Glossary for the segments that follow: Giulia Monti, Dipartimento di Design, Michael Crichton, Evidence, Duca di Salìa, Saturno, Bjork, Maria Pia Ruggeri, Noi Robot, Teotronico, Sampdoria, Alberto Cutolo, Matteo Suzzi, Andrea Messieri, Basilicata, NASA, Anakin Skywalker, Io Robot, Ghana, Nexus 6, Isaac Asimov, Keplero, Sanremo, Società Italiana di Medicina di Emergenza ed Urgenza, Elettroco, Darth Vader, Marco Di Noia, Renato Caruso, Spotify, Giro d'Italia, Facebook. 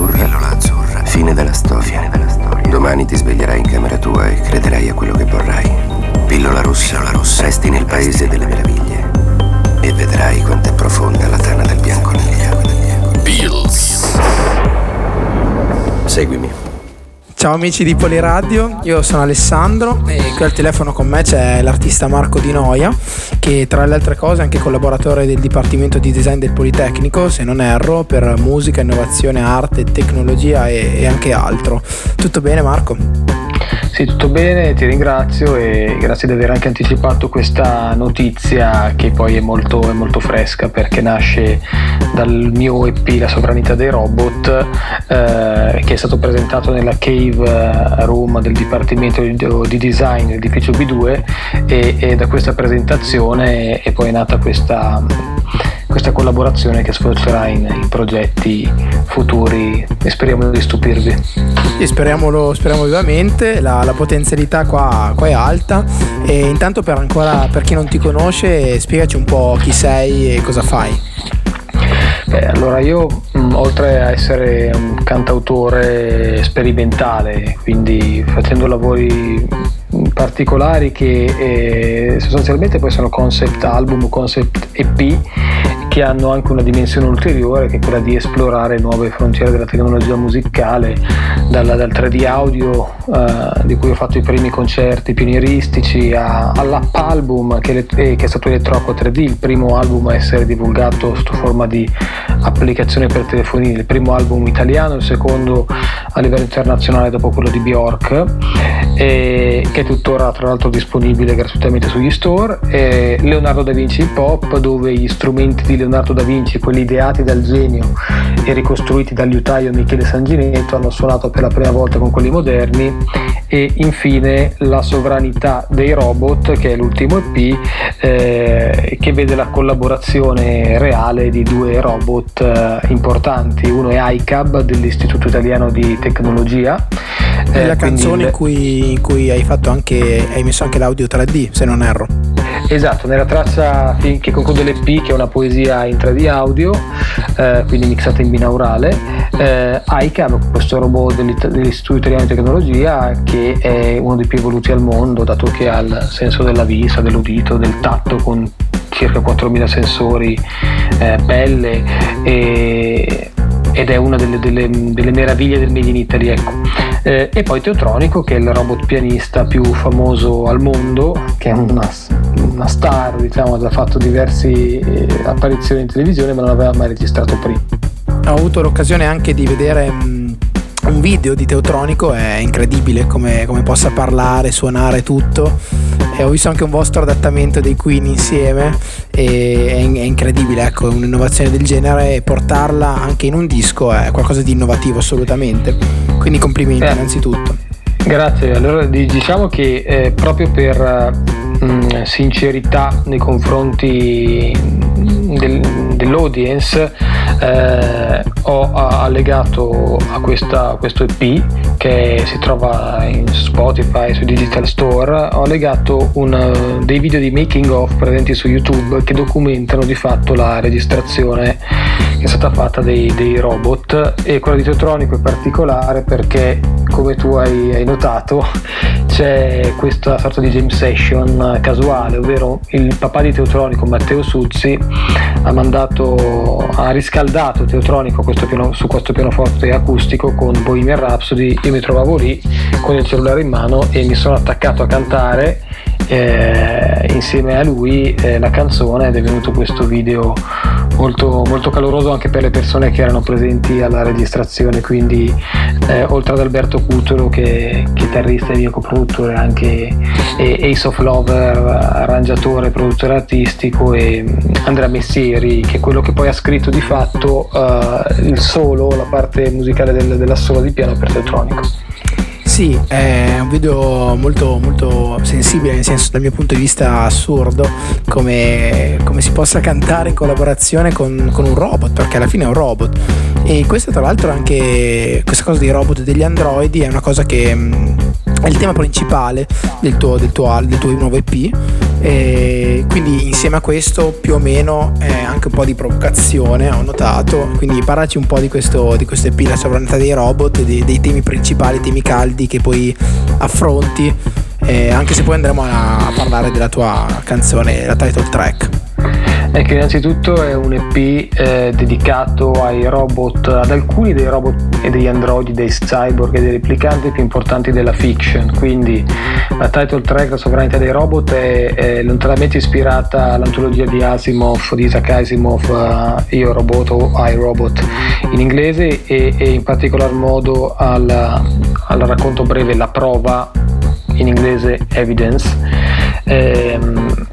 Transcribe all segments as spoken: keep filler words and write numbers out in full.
azzurra, pillola azzurra, fine della storia, fine della storia. Domani ti sveglierai in camera tua e crederai a quello che vorrai. Pillola rossa, pillola rossa, resti nel paese delle meraviglie e vedrai quanto è profonda la tana del bianconiglia. Bills. Seguimi. Ciao amici di Poliradio, io sono Alessandro e qui al telefono con me c'è l'artista Marco Di Noia, che tra le altre cose è anche collaboratore del Dipartimento di Design del Politecnico, se non erro, per musica, innovazione, arte, tecnologia e, e anche altro. Tutto bene Marco? Sì, tutto bene, ti ringrazio e grazie di aver anche anticipato questa notizia che poi è molto, è molto fresca perché nasce dal mio E P La Sovranità dei Robot, eh, che è stato presentato nella Cave Room del Dipartimento di Design dell'edificio B due e, e da questa presentazione è poi nata questa, questa collaborazione che sfocerà in, in progetti futuri e speriamo di stupirvi. E speriamolo, speriamo vivamente, la, la potenzialità qua, qua è alta e intanto per, ancora, per chi non ti conosce spiegaci un po' chi sei e cosa fai. Beh, allora io mh, oltre a essere un cantautore sperimentale, quindi facendo lavori particolari che eh, sostanzialmente poi sono concept album, concept E P, che hanno anche una dimensione ulteriore che è quella di esplorare nuove frontiere della tecnologia musicale, dalla, dal tre D audio eh, di cui ho fatto i primi concerti pionieristici a, all'app album che, eh, che è stato Elettroco tre D, il primo album a essere divulgato sotto forma di applicazione per telefonini, il primo album italiano, il secondo a livello internazionale dopo quello di Bjork, eh, che è tuttora tra l'altro disponibile gratuitamente sugli store, eh, Leonardo da Vinci Pop, dove gli strumenti di Leonardo da Vinci, quelli ideati dal genio e ricostruiti dal liutaio Michele Sanginetto, hanno suonato per la prima volta con quelli moderni, e infine La Sovranità dei Robot, che è l'ultimo E P eh, che vede la collaborazione reale di due robot eh, importanti, uno è iCub dell'Istituto Italiano di Tecnologia. Eh, la canzone in cui, in cui hai fatto anche hai messo anche l'audio tre D, se non erro. Esatto, nella traccia che conclude l'E P, che è una poesia in tre D audio, eh, quindi mixata in binaurale, eh, iCub, questo robot dell'Istituto Italiano di Tecnologia, che è uno dei più evoluti al mondo, dato che ha il senso della vista, dell'udito, del tatto, con circa quattromila sensori, eh, pelle, e, ed è una delle, delle, delle meraviglie del Made in Italy, ecco. Eh, e poi Teotronico, che è il robot pianista più famoso al mondo, che è una, una star, diciamo, ha fatto diverse eh, apparizioni in televisione ma non aveva mai registrato prima. Ho avuto l'occasione anche di vedere mh, un video di Teotronico, è incredibile come, come possa parlare, suonare tutto, e ho visto anche un vostro adattamento dei Queen insieme e è, è incredibile, ecco, un'innovazione del genere e portarla anche in un disco è qualcosa di innovativo assolutamente. Quindi complimenti eh, innanzitutto. Grazie, allora diciamo che eh, proprio per mh, sincerità nei confronti del, dell'audience eh, ho allegato a, questa, a questo E P che si trova in Spotify, sui digital store, ho allegato un, dei video di making of presenti su YouTube che documentano di fatto la registrazione che è stata fatta dei, dei robot, e quella di Teotronico è particolare perché, come tu hai, hai notato, c'è questa sorta di jam session casuale, ovvero il papà di Teotronico, Matteo Suzzi, ha mandato, ha riscaldato Teotronico questo piano, su questo pianoforte acustico con Bohemian Rhapsody. Io mi trovavo lì con il cellulare in mano e mi sono attaccato a cantare eh, insieme a lui eh, la canzone, ed è venuto questo video molto, molto caloroso anche per le persone che erano presenti alla registrazione, quindi eh, oltre ad Alberto Cutolo, che è chitarrista e mio coproduttore, anche eh, Ace of Lover, arrangiatore, produttore artistico, e Andrea Messieri, che è quello che poi ha scritto di fatto eh, il solo, la parte musicale del, della sola di piano per Teotronico. Sì, è un video molto molto sensibile, nel senso, dal mio punto di vista assurdo come, come si possa cantare in collaborazione con, con un robot, perché alla fine è un robot, e questa tra l'altro anche questa cosa dei robot e degli androidi è una cosa che è il tema principale del tuo, del tuo, del tuo nuovo E P, e quindi insieme a questo più o meno è anche un po' di provocazione, ho notato, quindi parlaci un po' di questo, di questo E P La Sovranità dei Robot, dei, dei temi principali, temi caldi che poi affronti, eh, anche se poi andremo a parlare della tua canzone, la title track. È che innanzitutto è un E P eh, dedicato ai robot, ad alcuni dei robot e degli androidi, dei cyborg e dei replicanti più importanti della fiction, quindi la title track La Sovranità dei Robot è, è lontanamente ispirata all'antologia di Asimov, di Isaac Asimov, uh, Io Robot o I Robot in inglese, e, e in particolar modo al, al racconto breve La Prova, in inglese Evidence, ehm,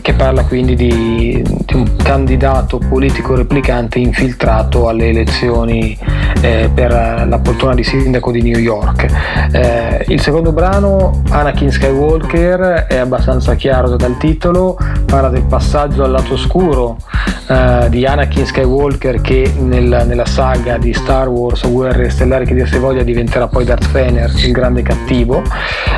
che parla quindi di, di un candidato politico replicante infiltrato alle elezioni eh, per la poltrona di sindaco di New York. Eh, il secondo brano, Anakin Skywalker, è abbastanza chiaro dal titolo, parla del passaggio al lato oscuro eh, di Anakin Skywalker, che nel, nella saga di Star Wars o Guerre Stellari che dir si voglia diventerà poi Darth Vader, il grande cattivo,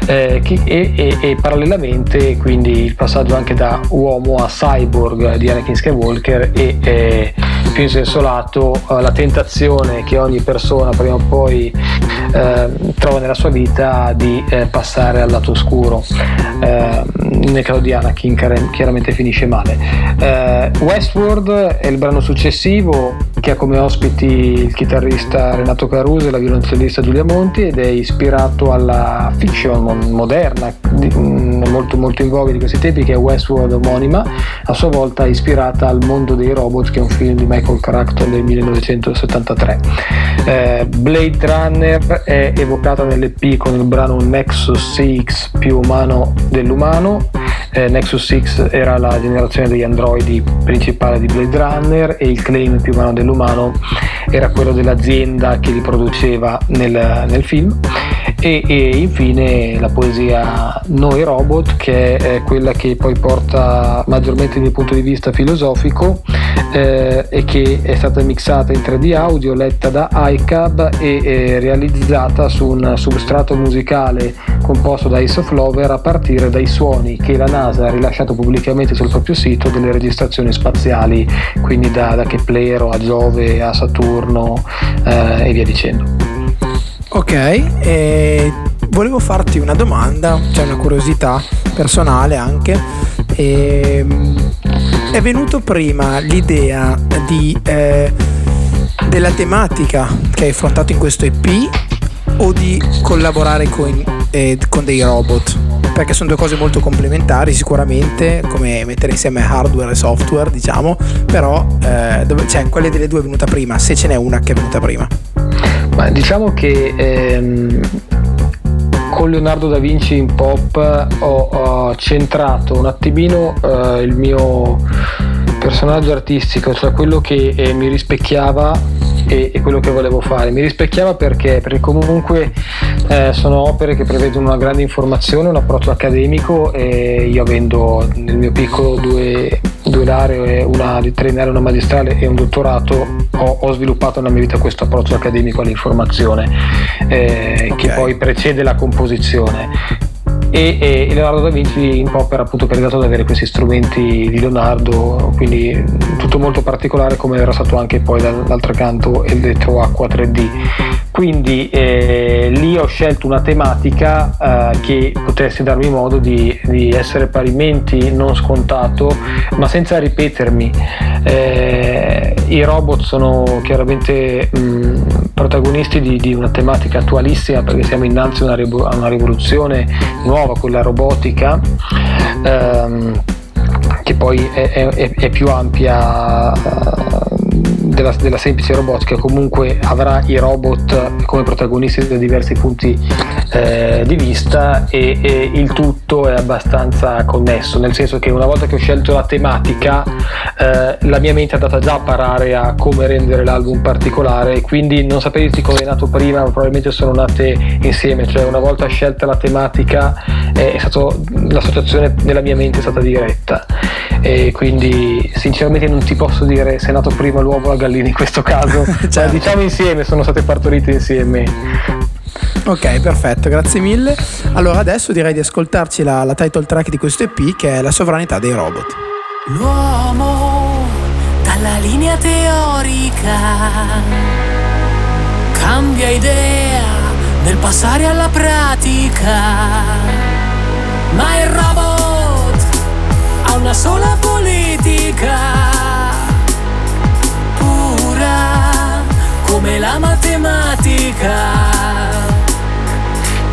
eh, che, e, e, e parallelamente quindi il passaggio anche da uomo a cyborg di Anakin Skywalker, e eh, più in senso lato eh, la tentazione che ogni persona prima o poi eh, trova nella sua vita di eh, passare al lato oscuro. Eh, nel caso di Anakin chiaramente finisce male. eh, Westworld è il brano successivo, che ha come ospiti il chitarrista Renato Caruso e la violoncellista Giulia Monti, ed è ispirato alla fiction moderna molto molto in voga di questi tempi, che è Westworld omonima, a sua volta ispirata al mondo dei robot, che è un film di Michael Crichton del millenovecentosettantatré. eh, Blade Runner è evocata nell'E P con il brano Nexus sei più umano dell'umano. eh, Nexus sei era la generazione degli androidi principale di Blade Runner, e il claim più umano dell'umano era quello dell'azienda che li produceva nel, nel film. E, e infine la poesia Noi Robot, che è quella che poi porta maggiormente dal punto di vista filosofico, eh, e che è stata mixata in tre D audio, letta da iCub e eh, realizzata su un substrato musicale composto da Ace of Lover, a partire dai suoni che la NASA ha rilasciato pubblicamente sul proprio sito delle registrazioni spaziali, quindi da, da Keplero a Giove a Saturno eh, e via dicendo. Ok, eh, volevo farti una domanda, cioè una curiosità personale anche. Eh, è venuto prima l'idea di, eh, della tematica che hai affrontato in questo E P, o di collaborare con, eh, con dei robot? Perché sono due cose molto complementari sicuramente, come mettere insieme hardware e software, diciamo, però eh, dove, cioè, quale delle due è venuta prima, se ce n'è una che è venuta prima? Ma diciamo che ehm, con Leonardo da Vinci in pop ho, ho centrato un attimino eh, il mio personaggio artistico, cioè quello che eh, mi rispecchiava e, e quello che volevo fare. Mi rispecchiava perché, perché comunque eh, sono opere che prevedono una grande informazione, un approccio accademico, e io avendo nel mio piccolo due due lauree, una di triennale e una magistrale e un dottorato, ho, ho sviluppato nella mia vita questo approccio accademico all'informazione, eh, okay, che poi precede la composizione. E, e Leonardo da Vinci in pop era appunto candidato ad avere questi strumenti di Leonardo, quindi tutto molto particolare, come era stato anche poi dall'altro canto Eletro Acqua tre D. Quindi eh, lì ho scelto una tematica eh, che potesse darmi modo di, di essere parimenti non scontato, ma senza ripetermi. Eh, i robot sono chiaramente mh, protagonisti di, di una tematica attualissima, perché siamo innanzi a una, rivo- a una rivoluzione nuova, quella robotica, ehm, che poi è, è, è più ampia uh, della, della semplice robotica, comunque avrà i robot come protagonisti da diversi punti eh, di vista, e, e il tutto è abbastanza connesso, nel senso che una volta che ho scelto la tematica eh, la mia mente è andata già a parare a come rendere l'album particolare, quindi non saprei dirti cosa è nato prima, ma probabilmente sono nate insieme, cioè una volta scelta la tematica eh, è stato, l'associazione nella mia mente è stata diretta, e quindi sinceramente non ti posso dire se è nato prima l'uovo o la gallina in questo caso. Certo. Diciamo insieme, sono state partorite insieme. Ok, perfetto, grazie mille. Allora adesso direi di ascoltarci la, la title track di questo E P, che è La Sovranità dei Robot. L'uomo dalla linea teorica cambia idea nel passare alla pratica, ma il robot ha una sola politica pura come la matematica.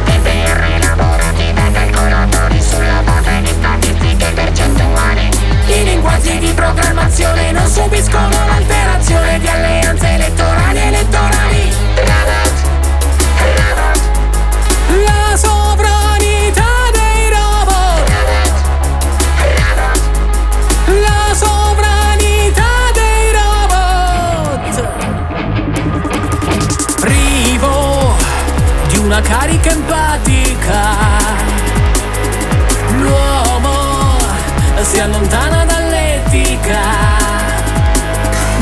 Deterre lavorati da calcolatori sulla base di statistiche percentuali. I linguaggi di programmazione non subiscono l'alterazione di alleanze elettorali elettorali. Robot, robot. La sovranità dei robot. Robot, robot. La sovranità dei robot. Privo di una carica empatica, l'uomo si allontana dall'etica,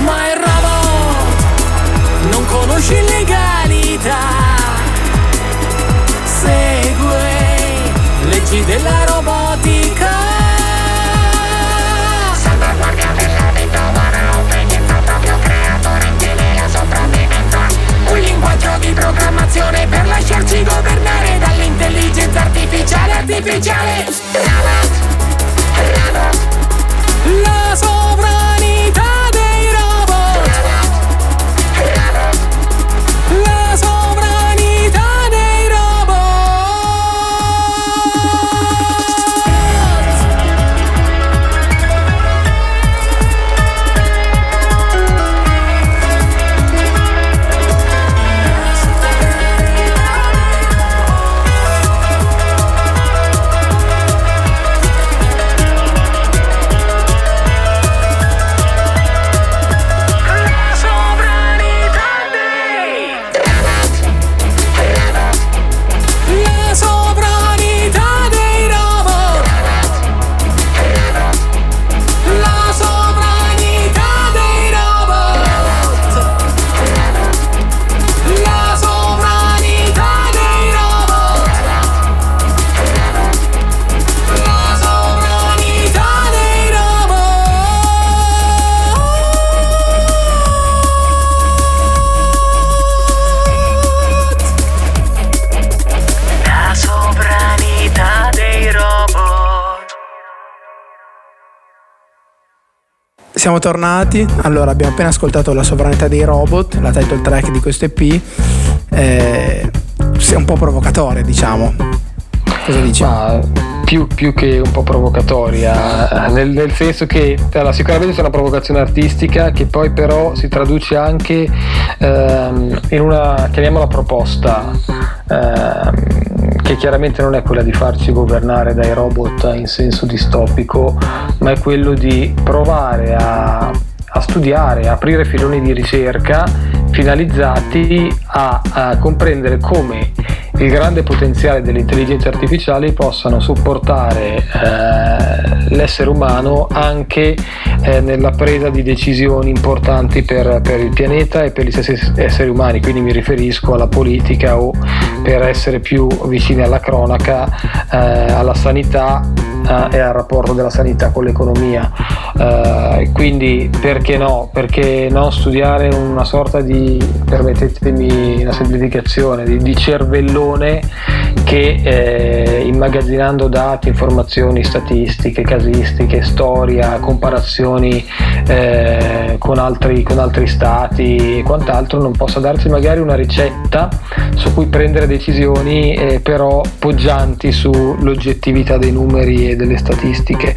ma il robot non conosce illegalità, segue leggi della robotica. Salvaguardia della vita umana, obbedienza al proprio creatore, ingegneria, sopravvivenza. Un linguaggio di programmazione per lasciarci governare dall'intelligenza artificiale artificiale. Robot, robot. La sovranità dei robot. Robot, robot. La sovranità dei robot. Siamo tornati. Allora, abbiamo appena ascoltato La Sovranità dei Robot, la title track di questo E P. Eh, è un po' provocatoria, diciamo. Cosa dici? Ma più, più che un po' provocatoria, nel, nel senso che allora, sicuramente c'è una provocazione artistica che poi però si traduce anche ehm, in una, chiamiamola proposta, ehm, che chiaramente non è quella di farci governare dai robot in senso distopico, ma è quello di provare a, a studiare, a aprire filoni di ricerca finalizzati a, a comprendere come il grande potenziale delle intelligenze artificiali possano supportare eh, l'essere umano anche eh, nella presa di decisioni importanti per, per il pianeta e per gli stessi esseri umani, quindi mi riferisco alla politica o, per essere più vicini alla cronaca, eh, alla sanità eh, e al rapporto della sanità con l'economia. Eh, quindi perché no? Perché no studiare una sorta di, permettetemi una semplificazione, di, di cervello che eh, immagazzinando dati, informazioni statistiche, casistiche, storia, comparazioni eh, con altri con altri stati e quant'altro non possa darci magari una ricetta su cui prendere decisioni eh, però poggianti sull'oggettività dei numeri e delle statistiche.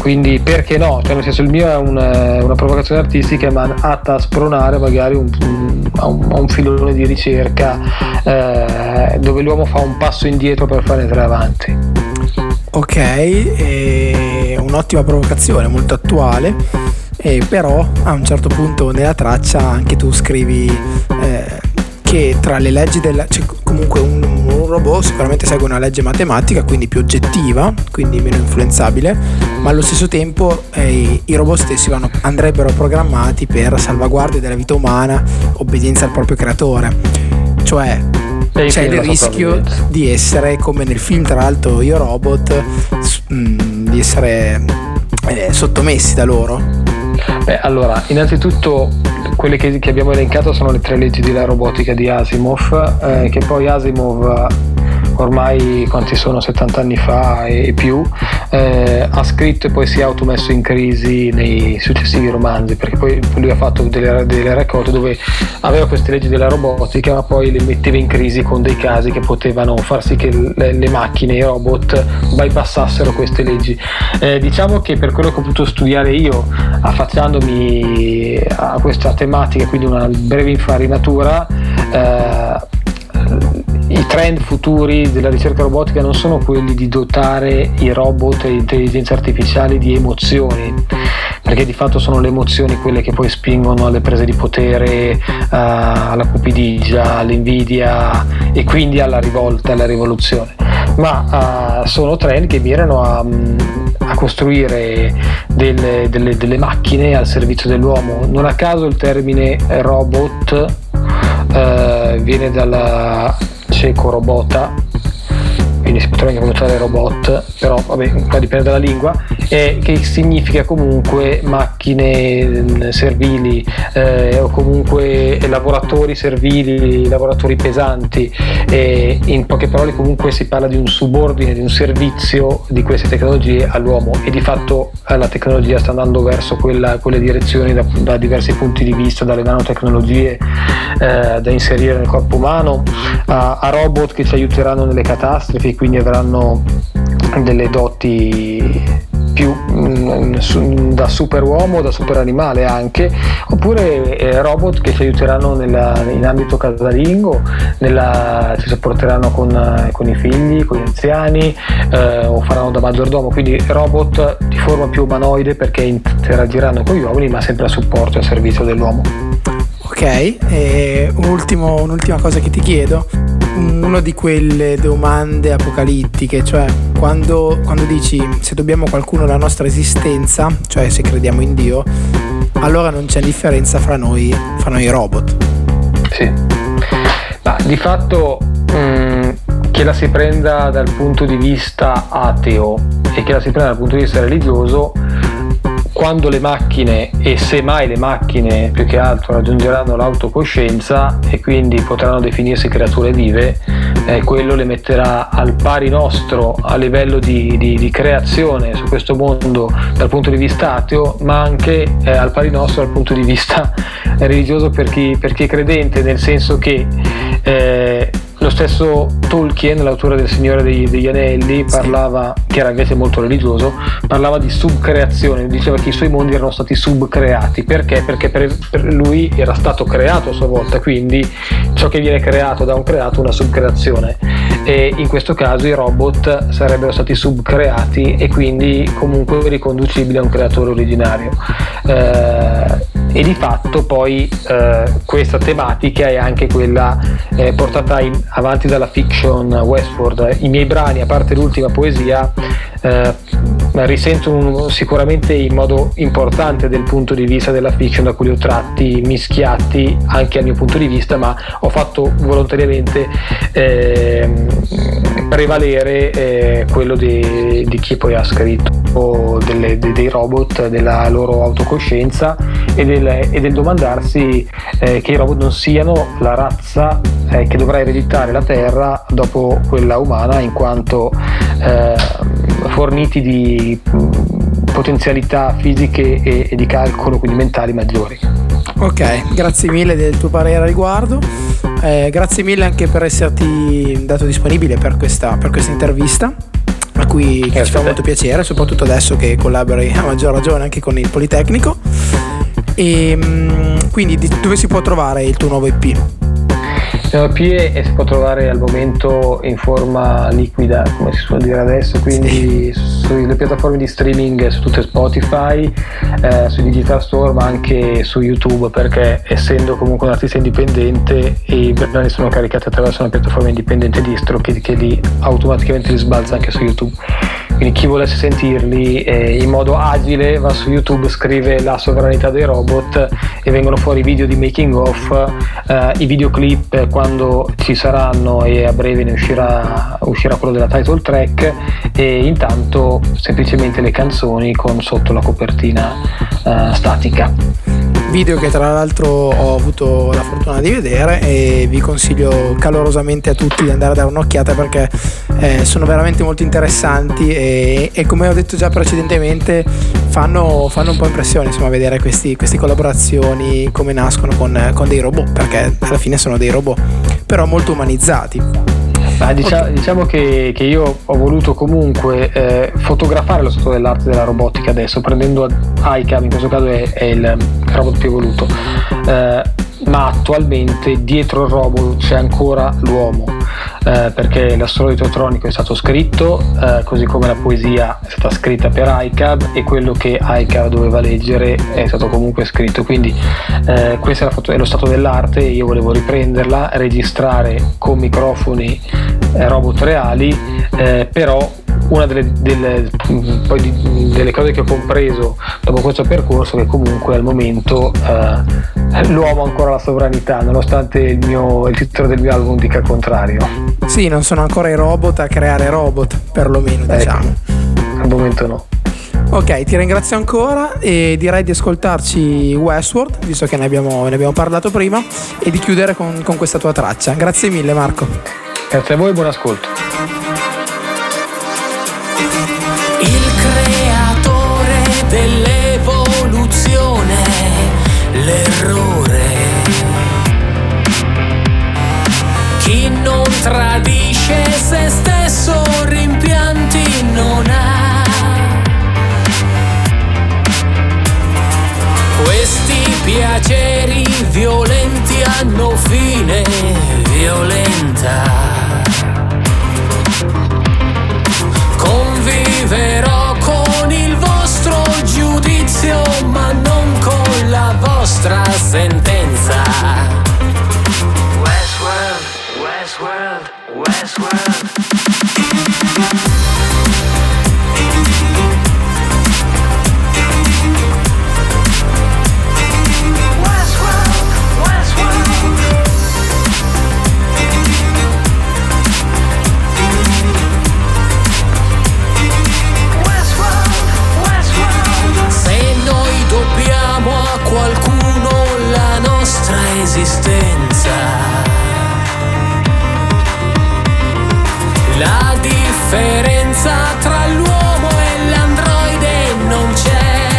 Quindi perché no? Cioè, nel senso, il mio è un, una provocazione artistica ma atta a spronare magari un, a, un, a un filone di ricerca eh, dove l'uomo fa un passo indietro per fare tre avanti. Ok, è un'ottima provocazione, molto attuale, e però a un certo punto nella traccia anche tu scrivi eh, che tra le leggi della, cioè, comunque un, un robot sicuramente segue una legge matematica, quindi più oggettiva, quindi meno influenzabile, ma allo stesso tempo eh, i robot stessi vanno, andrebbero programmati per salvaguardia della vita umana, obbedienza al proprio creatore, cioè C'è il, il rischio di essere come nel film, tra l'altro, Io Robot, mh, di essere eh, sottomessi da loro. Beh, allora, innanzitutto quelle che, che abbiamo elencato sono le tre leggi della robotica di Asimov, eh, che poi Asimov ormai quanti sono, settanta anni fa e, e più, eh, ha scritto e poi si è automesso in crisi nei successivi romanzi, perché poi lui ha fatto delle, delle raccolte dove aveva queste leggi della robotica ma poi le metteva in crisi con dei casi che potevano far sì che le, le macchine, i robot bypassassero queste leggi. Eh, diciamo che per quello che ho potuto studiare io, affacciandomi a questa tematica, quindi una breve infarinatura, eh, i trend futuri della ricerca robotica non sono quelli di dotare i robot e l'intelligenza artificiale di emozioni, perché di fatto sono le emozioni quelle che poi spingono alle prese di potere, uh, alla cupidigia, all'invidia e quindi alla rivolta, alla rivoluzione, ma uh, sono trend che mirano a, a costruire delle, delle, delle macchine al servizio dell'uomo. Non a caso il termine robot uh, viene dalla ceco robota, quindi si potrebbe anche pronunciare robot, però vabbè, qua dipende dalla lingua, e che significa comunque macchine servili, eh, o comunque lavoratori servili, lavoratori pesanti, e in poche parole comunque si parla di un subordine, di un servizio di queste tecnologie all'uomo, e di fatto eh, la tecnologia sta andando verso quella, quelle direzioni da, da diversi punti di vista, dalle nanotecnologie eh, da inserire nel corpo umano a, a robot che ci aiuteranno nelle catastrofi e quindi avranno delle doti più da super uomo, da super animale anche, oppure eh, robot che ci aiuteranno nella, in ambito casalingo, nella, ci supporteranno con, con i figli, con gli anziani, eh, o faranno da maggiordomo, quindi robot di forma più umanoide perché interagiranno con gli uomini ma sempre a supporto e a servizio dell'uomo. Ok, e un ultimo, un'ultima cosa che ti chiedo, una di quelle domande apocalittiche, cioè quando, quando dici se dobbiamo a qualcuno la nostra esistenza, cioè se crediamo in Dio, allora non c'è differenza fra noi, fra noi robot. Sì, ma di fatto mh, che la si prenda dal punto di vista ateo e che la si prenda dal punto di vista religioso, quando le macchine, e se mai le macchine più che altro raggiungeranno l'autocoscienza e quindi potranno definirsi creature vive, eh, quello le metterà al pari nostro a livello di, di, di creazione su questo mondo dal punto di vista ateo, ma anche eh, al pari nostro dal punto di vista religioso per chi, per chi è credente, nel senso che eh, lo stesso Tolkien, l'autore del Signore degli, degli Anelli, parlava, che era invece molto religioso, parlava di subcreazione, diceva che i suoi mondi erano stati subcreati. Perché? Perché per, per lui era stato creato a sua volta, quindi ciò che viene creato da un creato è una subcreazione, e in questo caso i robot sarebbero stati subcreati e quindi comunque riconducibili a un creatore originario. Eh, e di fatto poi eh, questa tematica è anche quella eh, portata in avanti dalla fiction Westworld. I miei brani, a parte l'ultima poesia, eh, risentono sicuramente in modo importante del punto di vista della fiction da cui li ho tratti, mischiati anche al mio punto di vista, ma ho fatto volontariamente eh, prevalere eh, quello di, di chi poi ha scritto delle, de, dei robot, della loro autocoscienza e del, e del domandarsi eh, che i robot non siano la razza eh, che dovrà ereditare la terra dopo quella umana, in quanto eh, forniti di potenzialità fisiche e, e di calcolo, quindi mentali, maggiori. Ok, grazie mille del tuo parere al riguardo, eh, grazie mille anche per esserti dato disponibile per questa, per questa intervista, a cui ci fa molto piacere, soprattutto adesso che collabori a maggior ragione anche con il Politecnico. E quindi dove si può trovare il tuo nuovo E P? Terapie, e si può trovare al momento in forma liquida, come si suol dire adesso, quindi sì, sulle piattaforme di streaming, su tutte, Spotify, eh, sui digital store, ma anche su YouTube, perché essendo comunque un artista indipendente i brani sono caricati attraverso una piattaforma indipendente distro che, che li automaticamente li sbalza anche su YouTube. quindi chi volesse sentirli eh, in modo agile va su YouTube, scrive La Sovranità dei Robot e vengono fuori video di making of, eh, i videoclip quando ci saranno, e a breve ne uscirà, uscirà quello della title track, e intanto semplicemente le canzoni con sotto la copertina eh, statica. Video che tra l'altro ho avuto la fortuna di vedere e vi consiglio calorosamente a tutti di andare a dare un'occhiata, perché eh, sono veramente molto interessanti e, e come ho detto già precedentemente fanno, fanno un po' impressione, insomma, vedere questi, queste collaborazioni come nascono con, con dei robot, perché alla fine sono dei robot però molto umanizzati. Ma diciamo, okay. diciamo che, che io ho voluto comunque eh, fotografare lo stato dell'arte della robotica adesso, prendendo iCub, in questo caso è, è il robot più evoluto, eh, ma attualmente dietro il robot c'è ancora l'uomo, eh, perché la storia di Teotronico è stato scritto, eh, così come la poesia è stata scritta per iCub, e quello che iCub doveva leggere è stato comunque scritto, quindi eh, questo è, la foto- è lo stato dell'arte. Io volevo riprenderla, registrare con microfoni robot reali, eh, però una delle, delle, poi di, delle cose che ho compreso dopo questo percorso è che comunque al momento eh, l'uomo ha ancora la sovranità, nonostante il, mio, il titolo del mio album dica il contrario. Sì, non sono ancora i robot a creare robot, perlomeno, eh, diciamo. Al momento no. Ok, ti ringrazio ancora e direi di ascoltarci Westworld, visto che ne abbiamo, ne abbiamo parlato prima, e di chiudere con, con questa tua traccia. Grazie mille, Marco. Grazie a voi e buon ascolto. Il creatore dell'evoluzione, l'errore. Chi non tradisce se stesso rimpianti non ha. Questi piaceri violenti hanno fine violenta. Conviverò con il vostro giudizio, ma non con la vostra sentenza. Westworld, Westworld, Westworld. Qualcuno la nostra esistenza, la differenza tra l'uomo e l'androide non c'è.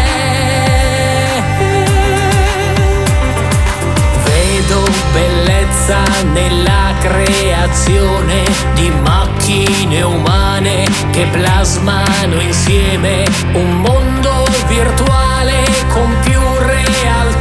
Vedo bellezza nella creazione di macchine umane che plasmano insieme un mondo virtuale con più realtà.